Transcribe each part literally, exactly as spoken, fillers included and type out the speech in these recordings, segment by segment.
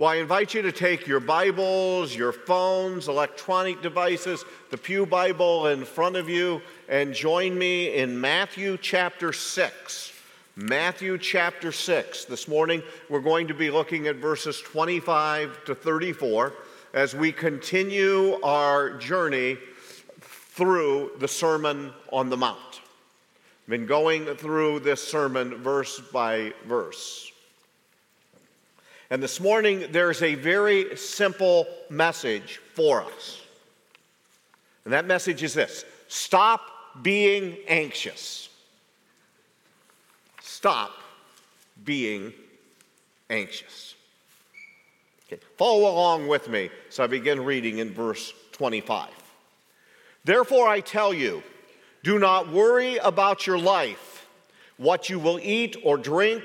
Well, I invite you to take your Bibles, your phones, electronic devices, the Pew Bible in front of you, and join me in Matthew chapter six. Matthew chapter six. This morning, we're going to be looking at verses twenty-five to thirty-four as we continue our journey through the Sermon on the Mount. I've been going through this sermon verse by verse. And this morning, there's a very simple message for us. And that message is this: stop being anxious. Stop being anxious. Okay, follow along with me. So I begin reading in verse twenty-five. Therefore, I tell you, do not worry about your life, what you will eat or drink,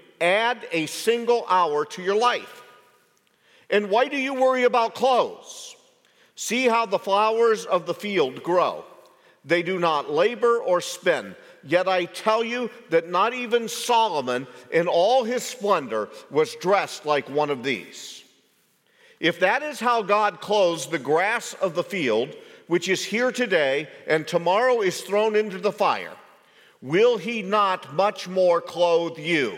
add a single hour to your life? And why do you worry about clothes? See how the flowers of the field grow. They do not labor or spin. Yet I tell you that not even Solomon in all his splendor was dressed like one of these. If that is how God clothes the grass of the field, which is here today and tomorrow is thrown into the fire, will he not much more clothe you,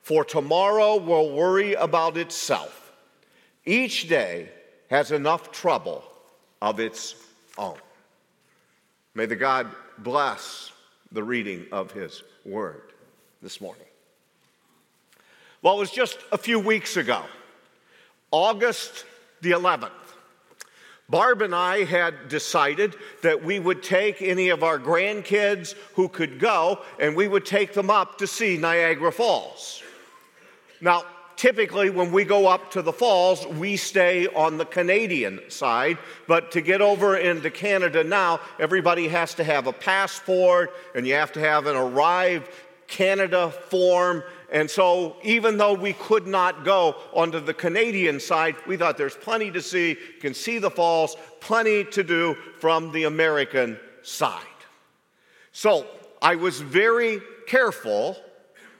for tomorrow will worry about itself. Each day has enough trouble of its own. May the God bless the reading of his word this morning. Well, it was just a few weeks ago, August the eleventh. Barb and I had decided that we would take any of our grandkids who could go, and we would take them up to see Niagara Falls. Now, typically when we go up to the falls, we stay on the Canadian side, but to get over into Canada now, everybody has to have a passport, and you have to have an Arrive Canada form, and so even though we could not go onto the Canadian side, we thought there's plenty to see, you can see the falls, plenty to do from the American side. So I was very careful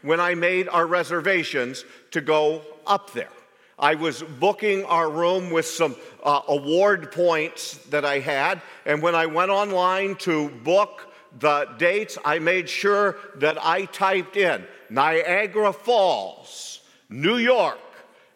when I made our reservations to go up there. I was booking our room with some uh, award points that I had, and when I went online to book the dates, I made sure that I typed in Niagara Falls, New York,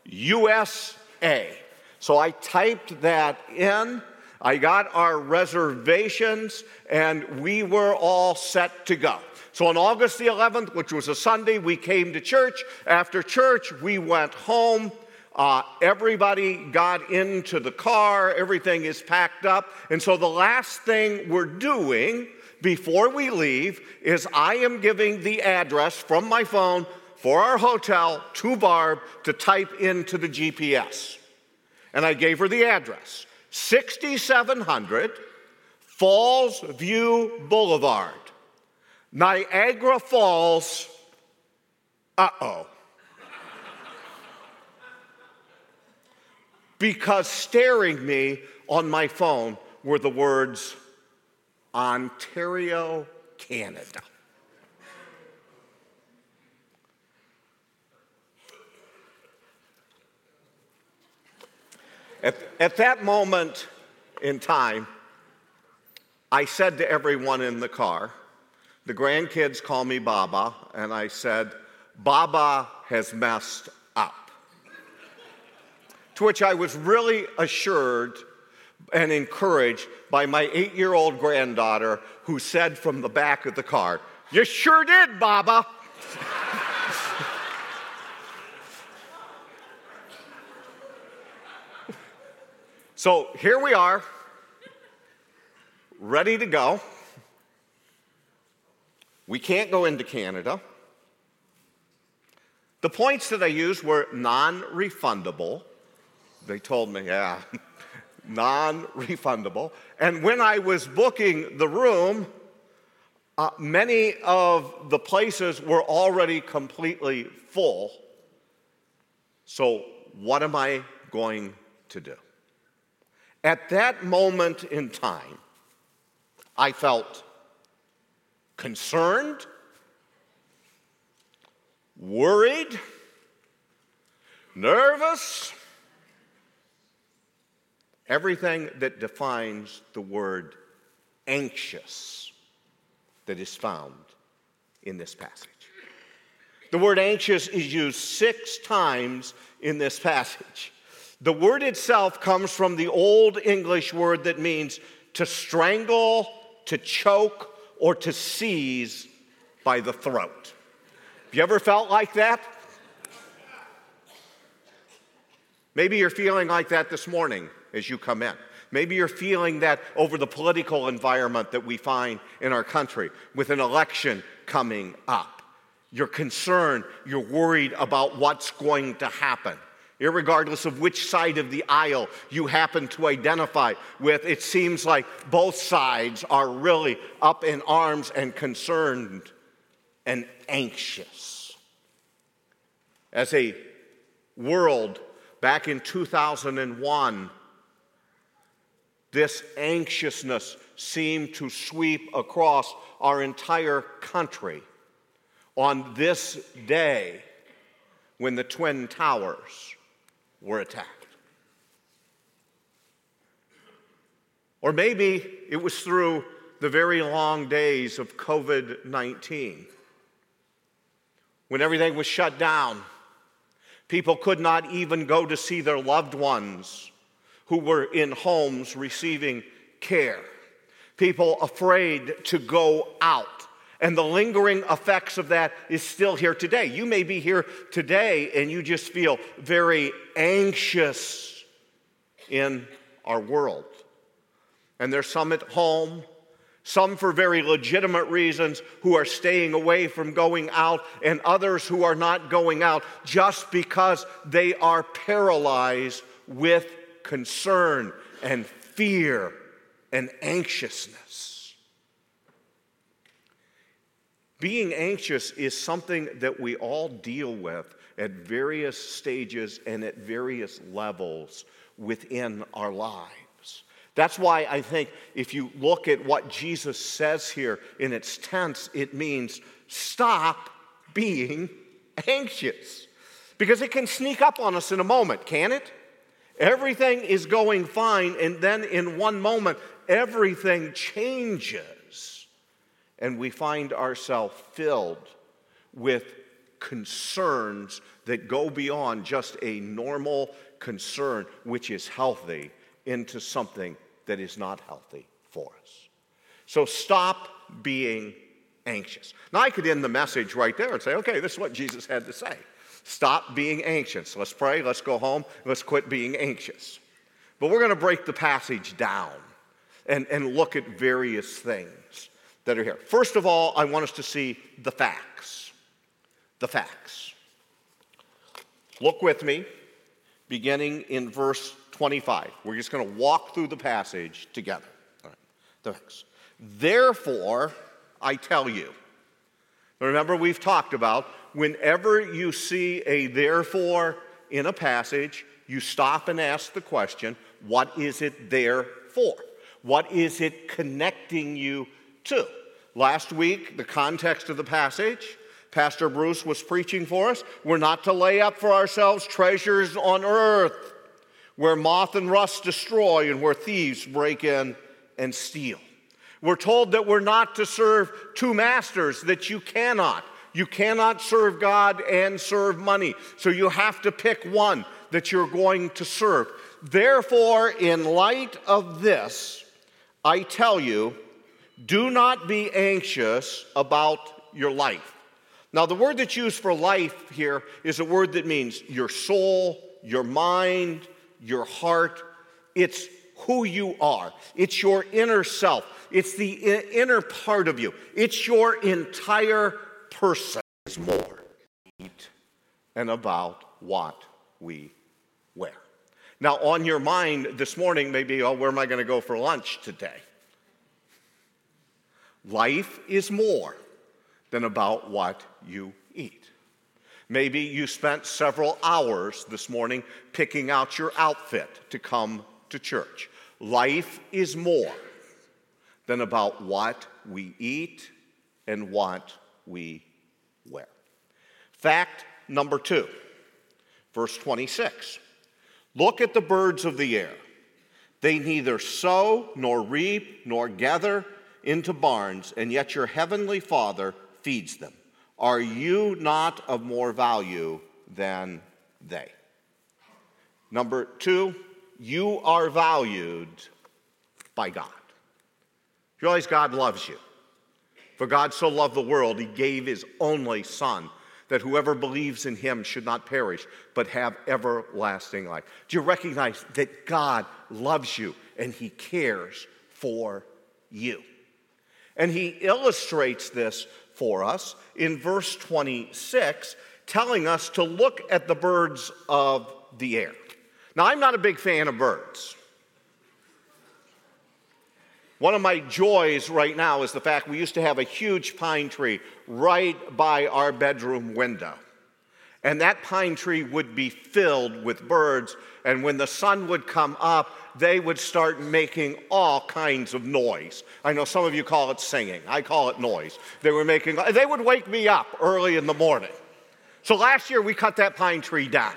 U S A. So I typed that in, I got our reservations, and we were all set to go. So on August the eleventh, which was a Sunday, we came to church. After church, we went home. Uh, everybody got into the car. Everything is packed up. And so the last thing we're doing before we leave is I am giving the address from my phone for our hotel to Barb to type into the G P S. And I gave her the address, sixty-seven hundred Falls View Boulevard, Niagara Falls, uh-oh. Because staring me on my phone were the words, Ontario, Canada. At, at that moment in time, I said to everyone in the car, the grandkids call me Baba, and I said, Baba has messed up. to which I was really assured and encouraged by my eight-year-old granddaughter, who said from the back of the car, "You sure did, Baba." So here we are, ready to go. We can't go into Canada. The points that I used were non-refundable. They told me, yeah, non-refundable. And when I was booking the room, uh, many of the places were already completely full. So what am I going to do? At that moment in time, I felt concerned, worried, nervous, everything that defines the word anxious that is found in this passage. The word anxious is used six times in this passage. The word itself comes from the Old English word that means to strangle, to choke, or to seize by the throat. Have you ever felt like that? Maybe you're feeling like that this morning as you come in. Maybe you're feeling that over the political environment that we find in our country with an election coming up. You're concerned, you're worried about what's going to happen. Irregardless of which side of the aisle you happen to identify with, it seems like both sides are really up in arms and concerned and anxious. As a world, back in two thousand one, this anxiousness seemed to sweep across our entire country on this day when the Twin Towers were attacked. Or maybe it was through the very long days of covid nineteen, when everything was shut down. People could not even go to see their loved ones who were in homes receiving care. People afraid to go out. And the lingering effects of that is still here today. You may be here today and you just feel very anxious in our world. And there's some at home, some for very legitimate reasons who are staying away from going out, and others who are not going out just because they are paralyzed with concern and fear and anxiousness. Being anxious is something that we all deal with at various stages and at various levels within our lives. That's why I think if you look at what Jesus says here in its tense, it means stop being anxious. Because it can sneak up on us in a moment, can't it? Everything is going fine, and then in one moment, everything changes. And we find ourselves filled with concerns that go beyond just a normal concern, which is healthy, into something that is not healthy for us. So stop being anxious. Now, I could end the message right there and say, okay, this is what Jesus had to say. Stop being anxious. Let's pray. Let's go home. Let's quit being anxious. But we're going to break the passage down and, and look at various things that are here. First of all, I want us to see the facts. The facts. Look with me, beginning in verse twenty-five. We're just going to walk through the passage together. All right. The facts. Therefore, I tell you. Remember, we've talked about whenever you see a therefore in a passage, you stop and ask the question, what is it there for? What is it connecting you to? Last week, the context of the passage, Pastor Bruce was preaching for us, we're not to lay up for ourselves treasures on earth where moth and rust destroy and where thieves break in and steal. We're told that we're not to serve two masters, that you cannot. You cannot serve God and serve money. So you have to pick one. that you're going to serve. Therefore, in light of this, I tell you, do not be anxious about your life. Now, the word that's used for life here is a word that means your soul, your mind, your heart. It's who you are. It's your inner self. It's the inner part of you. It's your entire person. It's more and about what we wear. Now, on your mind this morning, maybe, oh, where am I going to go for lunch today? Life is more than about what you eat. Maybe you spent several hours this morning picking out your outfit to come to church. Life is more than about what we eat and what we wear. Fact number two, verse twenty-six. Look at the birds of the air. They neither sow nor reap nor gather into barns, and yet your heavenly Father feeds them. Are you not of more value than they? Number two, you are valued by God. You realize God loves you. For God so loved the world, he gave his only Son, that whoever believes in him should not perish, but have everlasting life. Do you recognize that God loves you and he cares for you? And he illustrates this for us in verse twenty-six, telling us to look at the birds of the air. Now, I'm not a big fan of birds. One of my joys right now is the fact we used to have a huge pine tree right by our bedroom window. And that pine tree would be filled with birds, and when the sun would come up, they would start making all kinds of noise. I know some of you call it singing. I call it noise. They were making, they would wake me up early in the morning. So last year we cut that pine tree down.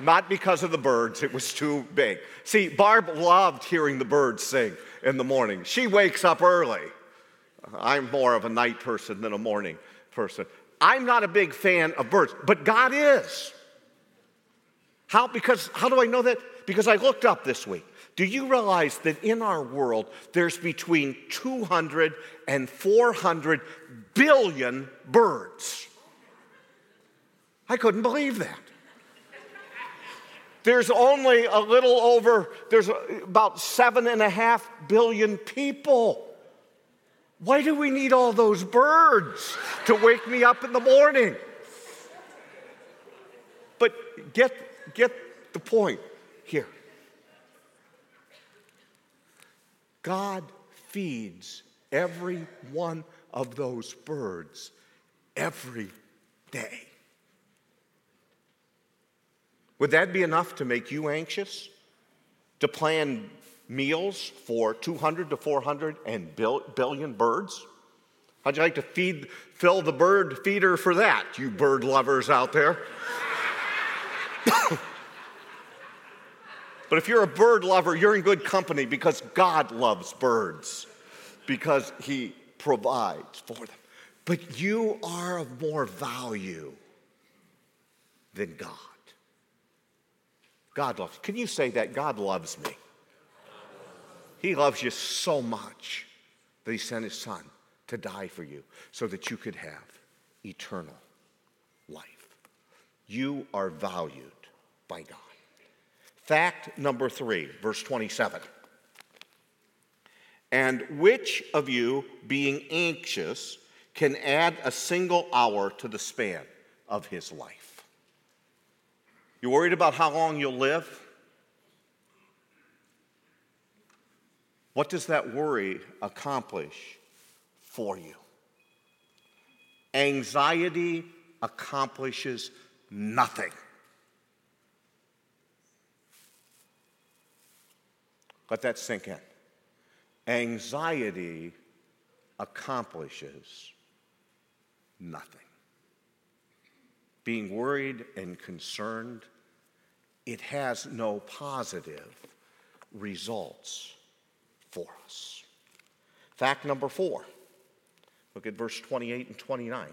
Not because of the birds, it was too big. See, Barb loved hearing the birds sing in the morning. She wakes up early. I'm more of a night person than a morning person. I'm not a big fan of birds, but God is. How? Because how do I know that? Because I looked up this week. Do you realize that in our world, there's between two hundred and four hundred billion birds? I couldn't believe that. There's only a little over, there's about seven and a half billion people. Why do we need all those birds to wake me up in the morning? But get, get the point here. God feeds every one of those birds every day. Would that be enough to make you anxious? To plan meals for two hundred to four hundred billion birds? How'd you like to feed, fill the bird feeder for that, you bird lovers out there? But if you're a bird lover, you're in good company, because God loves birds, because he provides for them. But you are of more value than God. God loves you. Can you say that? God loves me. He loves you so much that he sent his Son to die for you so that you could have eternal life. You are valued by God. Fact number three, verse twenty-seven. And which of you, being anxious, can add a single hour to the span of his life? You worried about how long you'll live? What does that worry accomplish for you? Anxiety accomplishes nothing. Let that sink in. Anxiety accomplishes nothing. Being worried and concerned, it has no positive results for us. Fact number four, look at verse twenty-eight and twenty-nine.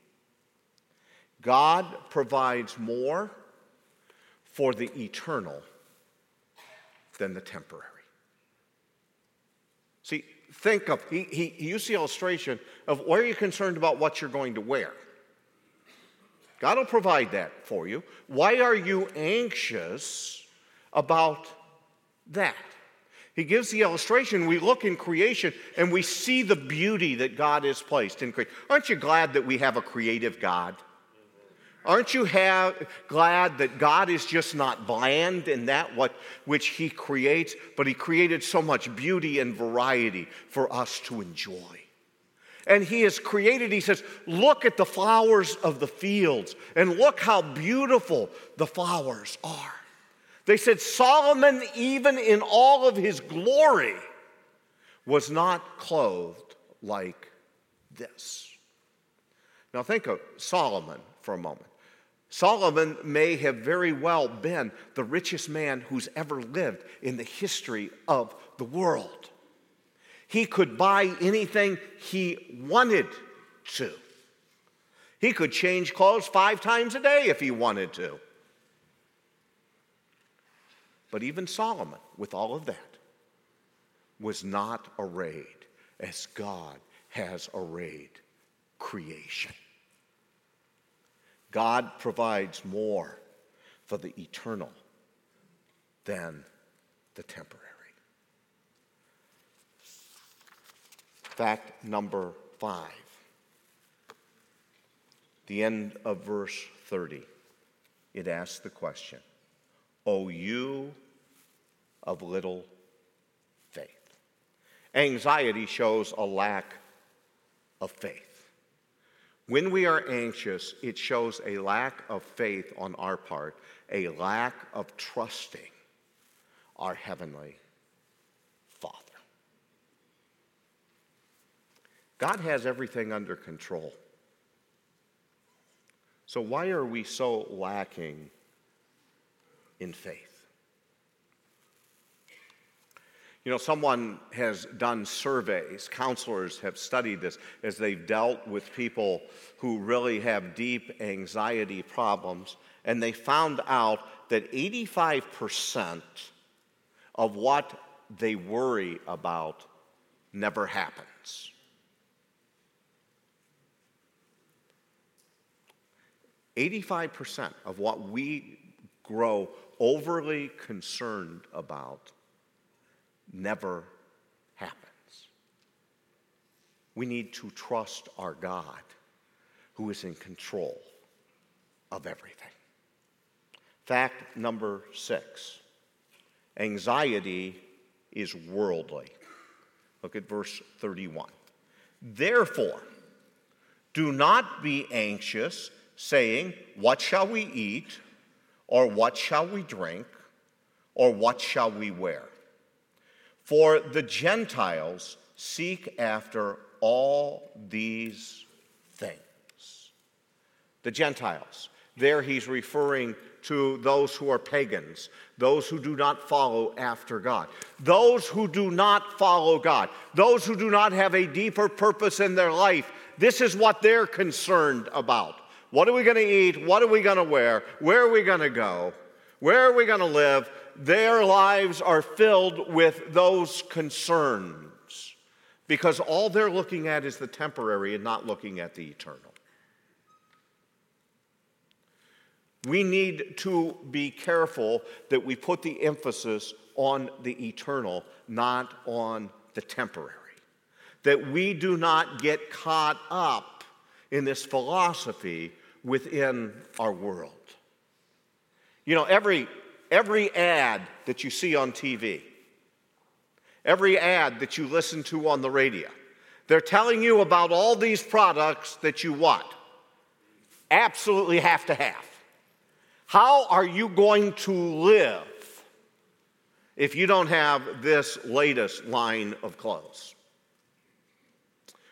God provides more for the eternal than the temporary. See, think of, he, he used the illustration of where you're concerned about what you're going to wear. God will provide that for you. Why are you anxious about that? He gives the illustration. We look in creation and we see the beauty that God has placed in creation. Aren't you glad that we have a creative God? Aren't you have, glad that God is just not bland in that what, which he creates, but he created so much beauty and variety for us to enjoy? And he has created, he says, look at the flowers of the fields, and look how beautiful the flowers are. They said Solomon, even in all of his glory, was not clothed like this. Now think of Solomon for a moment. Solomon may have very well been the richest man who's ever lived in the history of the world. He could buy anything he wanted to. He could change clothes five times a day if he wanted to. But even Solomon, with all of that, was not arrayed as God has arrayed creation. God provides more for the eternal than the temporary. Fact number five, the end of verse thirty, it asks the question, O you of little faith. Anxiety shows a lack of faith. When we are anxious, it shows a lack of faith on our part, a lack of trusting our Heavenly Father. God has everything under control. So why are we so lacking in faith? You know, someone has done surveys, counselors have studied this as they've dealt with people who really have deep anxiety problems, and they found out that eighty-five percent of what they worry about never happens. eighty-five percent of what we grow overly concerned about never happens. We need to trust our God who is in control of everything. Fact number six, anxiety is worldly. Look at verse thirty-one. Therefore, do not be anxious, saying, what shall we eat, or what shall we drink, or what shall we wear? For the Gentiles seek after all these things. The Gentiles, there he's referring to those who are pagans, those who do not follow after God, those who do not follow God, those who do not have a deeper purpose in their life. This is what they're concerned about. What are we going to eat? What are we going to wear? Where are we going to go? Where are we going to live? Their lives are filled with those concerns because all they're looking at is the temporary and not looking at the eternal. We need to be careful that we put the emphasis on the eternal, not on the temporary, that we do not get caught up in this philosophy within our world. You know, every every ad that you see on T V, every ad that you listen to on the radio, they're telling you about all these products that you want, absolutely have to have. How are you going to live if you don't have this latest line of clothes?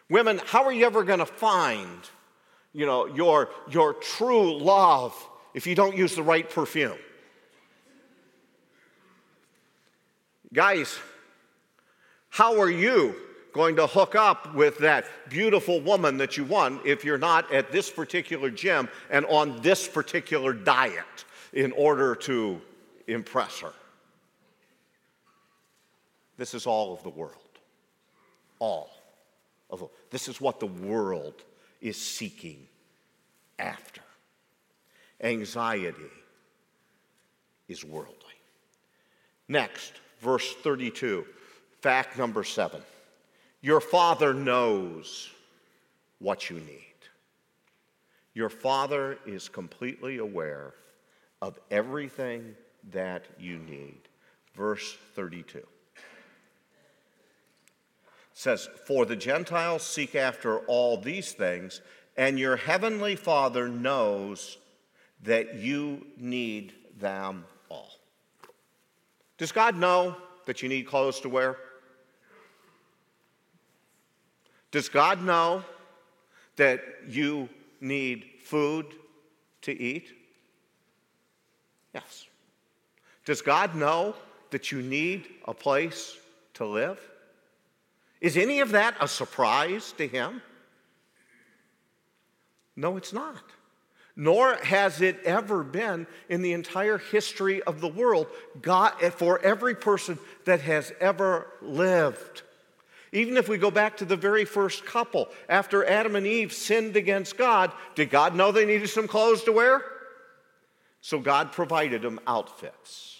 Women, how are you ever going to find, you know, your, your true love if you don't use the right perfume? Guys, how are you going to hook up with that beautiful woman that you want if you're not at this particular gym and on this particular diet in order to impress her? This is all of the world. All of the, this is what the world is seeking after. Anxiety is worldly. Next, verse thirty-two, fact number seven. Your Father knows what you need. Your Father is completely aware of everything that you need. Verse thirty-two says, "For the Gentiles seek after all these things, and your heavenly Father knows that you need them all." Does God know that you need clothes to wear? Does God know that you need food to eat? Yes. Does God know that you need a place to live? Is any of that a surprise to Him? No, it's not. Nor has it ever been in the entire history of the world. God, for every person that has ever lived. Even if we go back to the very first couple, after Adam and Eve sinned against God, did God know they needed some clothes to wear? So God provided them outfits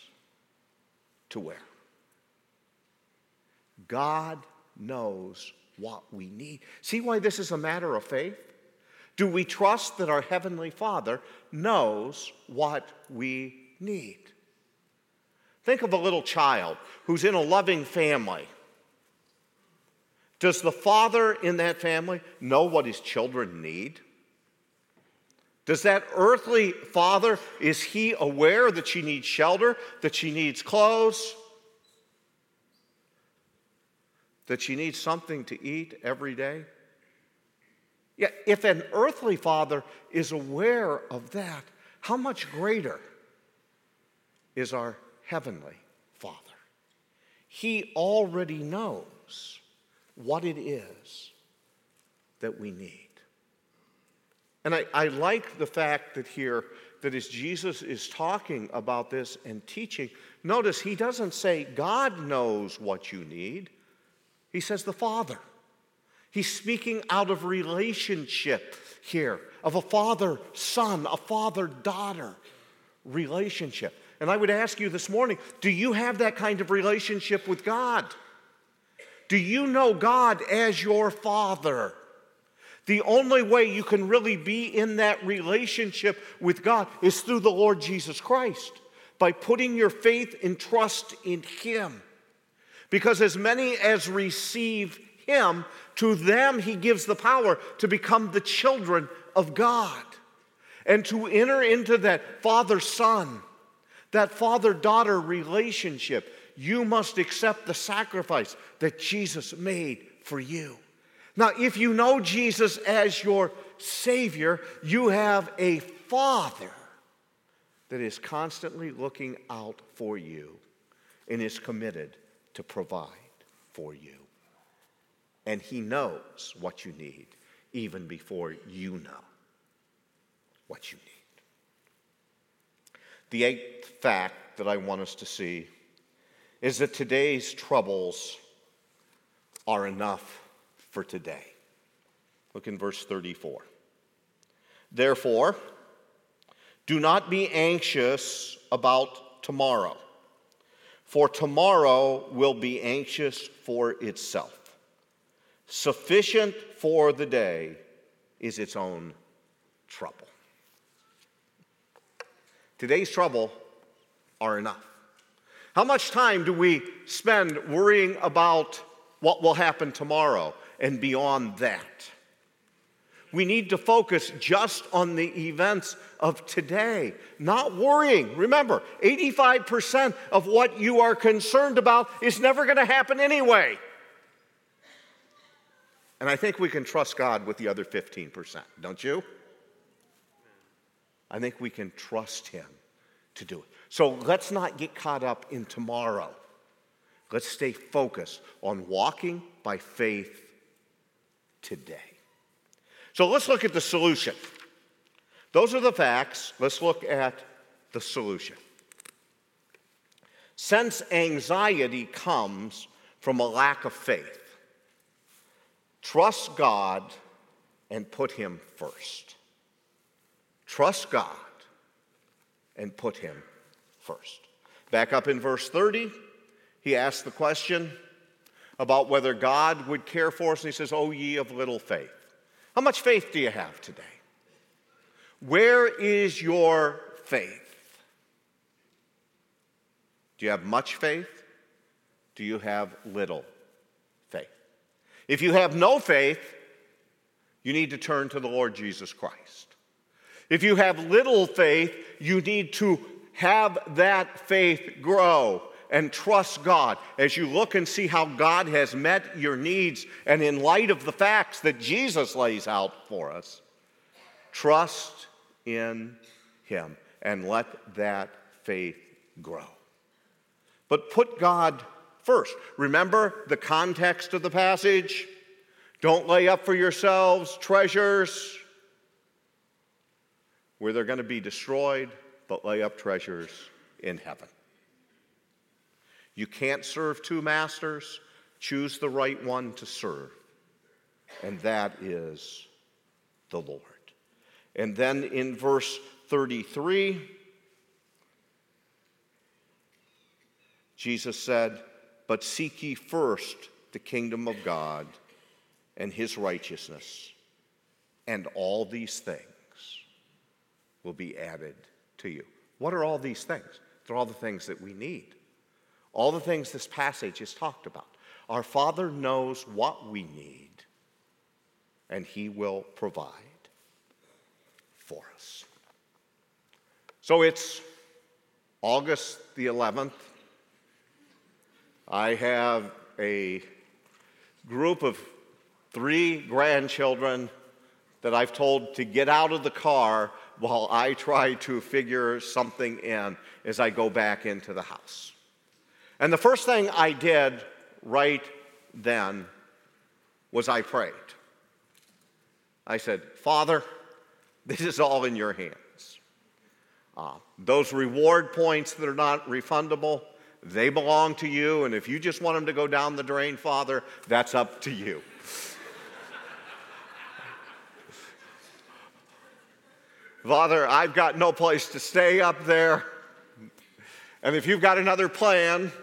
to wear. God knows what we need. See why this is a matter of faith? Do we trust that our Heavenly Father knows what we need? Think of a little child who's in a loving family. Does the father in that family know what his children need? Does that earthly father, is he aware that she needs shelter, that she needs clothes, that she needs something to eat every day? Yeah, if an earthly father is aware of that, how much greater is our heavenly Father? He already knows what it is that we need. And I, I like the fact that here, that as Jesus is talking about this and teaching, notice He doesn't say God knows what you need. He says the Father. He's speaking out of relationship here, of a father-son, a father-daughter relationship. And I would ask you this morning, do you have that kind of relationship with God? Do you know God as your Father? The only way you can really be in that relationship with God is through the Lord Jesus Christ, by putting your faith and trust in Him. Because as many as receive Him, to them He gives the power to become the children of God and to enter into that father-son, that father-daughter relationship. You must accept the sacrifice that Jesus made for you. Now, if you know Jesus as your Savior, you have a Father that is constantly looking out for you and is committed to provide for you. And He knows what you need even before you know what you need. The eighth fact that I want us to see is that today's troubles are enough for today. Look in verse thirty-four. Therefore, do not be anxious about tomorrow, for tomorrow will be anxious for itself. Sufficient for the day is its own trouble. Today's trouble are enough. How much time do we spend worrying about what will happen tomorrow and beyond that? we need to focus just on the events of today, not worrying. Remember, eighty-five percent of what you are concerned about is never going to happen anyway. And I think we can trust God with the other fifteen percent, don't you? I think we can trust Him to do it. So let's not get caught up in tomorrow. Let's stay focused on walking by faith today. So let's look at the solution. Those are the facts. Let's look at the solution. Since anxiety comes from a lack of faith, trust God and put Him first. Trust God and put Him first. Back up in verse thirty, he asks the question about whether God would care for us, and he says, "O ye of little faith." How much faith do you have today? Where is your faith? Do you have much faith? Do you have little faith? If you have no faith, you need to turn to the Lord Jesus Christ. If you have little faith, you need to have that faith grow and trust God as you look and see how God has met your needs, and in light of the facts that Jesus lays out for us, trust in Him and let that faith grow. But put God first. Remember the context of the passage. Don't lay up for yourselves treasures where they're going to be destroyed, but lay up treasures in heaven. You can't serve two masters. Choose the right one to serve, and that is the Lord. And then in verse thirty-three, Jesus said, "But seek ye first the kingdom of God and His righteousness, and all these things will be added to you." What are all these things? They're all the things that we need. All the things this passage is talked about. Our Father knows what we need, and He will provide for us. So it's August the eleventh. I have a group of three grandchildren that I've told to get out of the car while I try to figure something in as I go back into the house. And the first thing I did right then was I prayed. I said, "Father, this is all in your hands. Uh, those reward points that are not refundable, they belong to you. And if you just want them to go down the drain, Father, that's up to you." "Father, I've got no place to stay up there. And if you've got another plan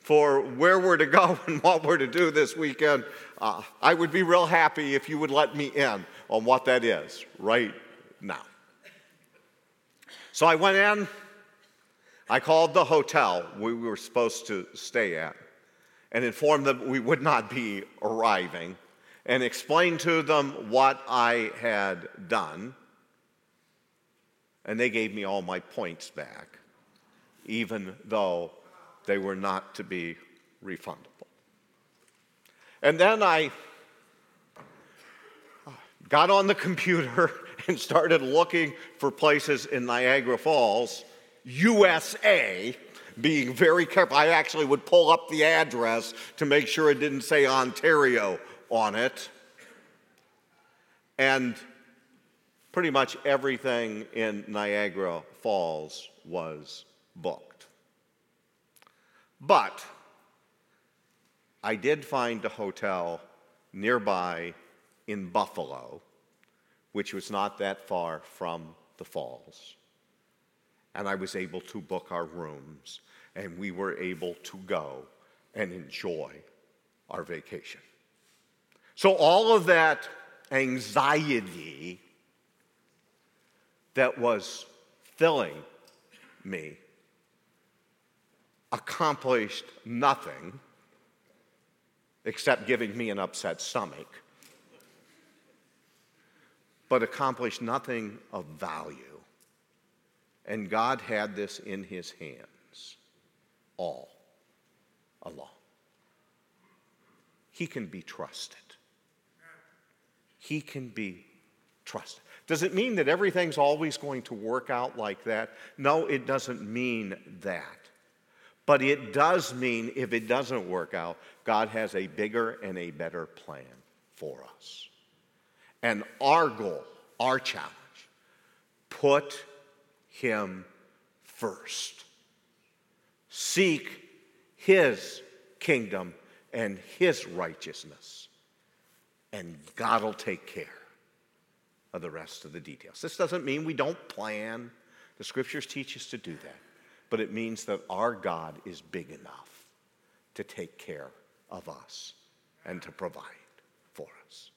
for where we're to go and what we're to do this weekend, uh, I would be real happy if you would let me in on what that is right now." So I went in. I called the hotel we were supposed to stay at and informed them we would not be arriving and explained to them what I had done. And they gave me all my points back, even though they were not to be refundable. And then I got on the computer and started looking for places in Niagara Falls, U S A, being very careful. I actually would pull up the address to make sure it didn't say Ontario on it. And pretty much everything in Niagara Falls was booked. But I did find a hotel nearby in Buffalo, which was not that far from the falls. And I was able to book our rooms, and we were able to go and enjoy our vacation. So all of that anxiety that was filling me accomplished nothing except giving me an upset stomach. but accomplished nothing of value. And God had this in his hands all along. He can be trusted. He can be trusted. Does it mean that everything's always going to work out like that? No, it doesn't mean that. But it does mean if it doesn't work out, God has a bigger and a better plan for us. And our goal, our challenge, put him first. Seek his kingdom and his righteousness, and God will take care of the rest of the details. This doesn't mean we don't plan. The scriptures teach us to do that. But it means that our God is big enough to take care of us and to provide for us.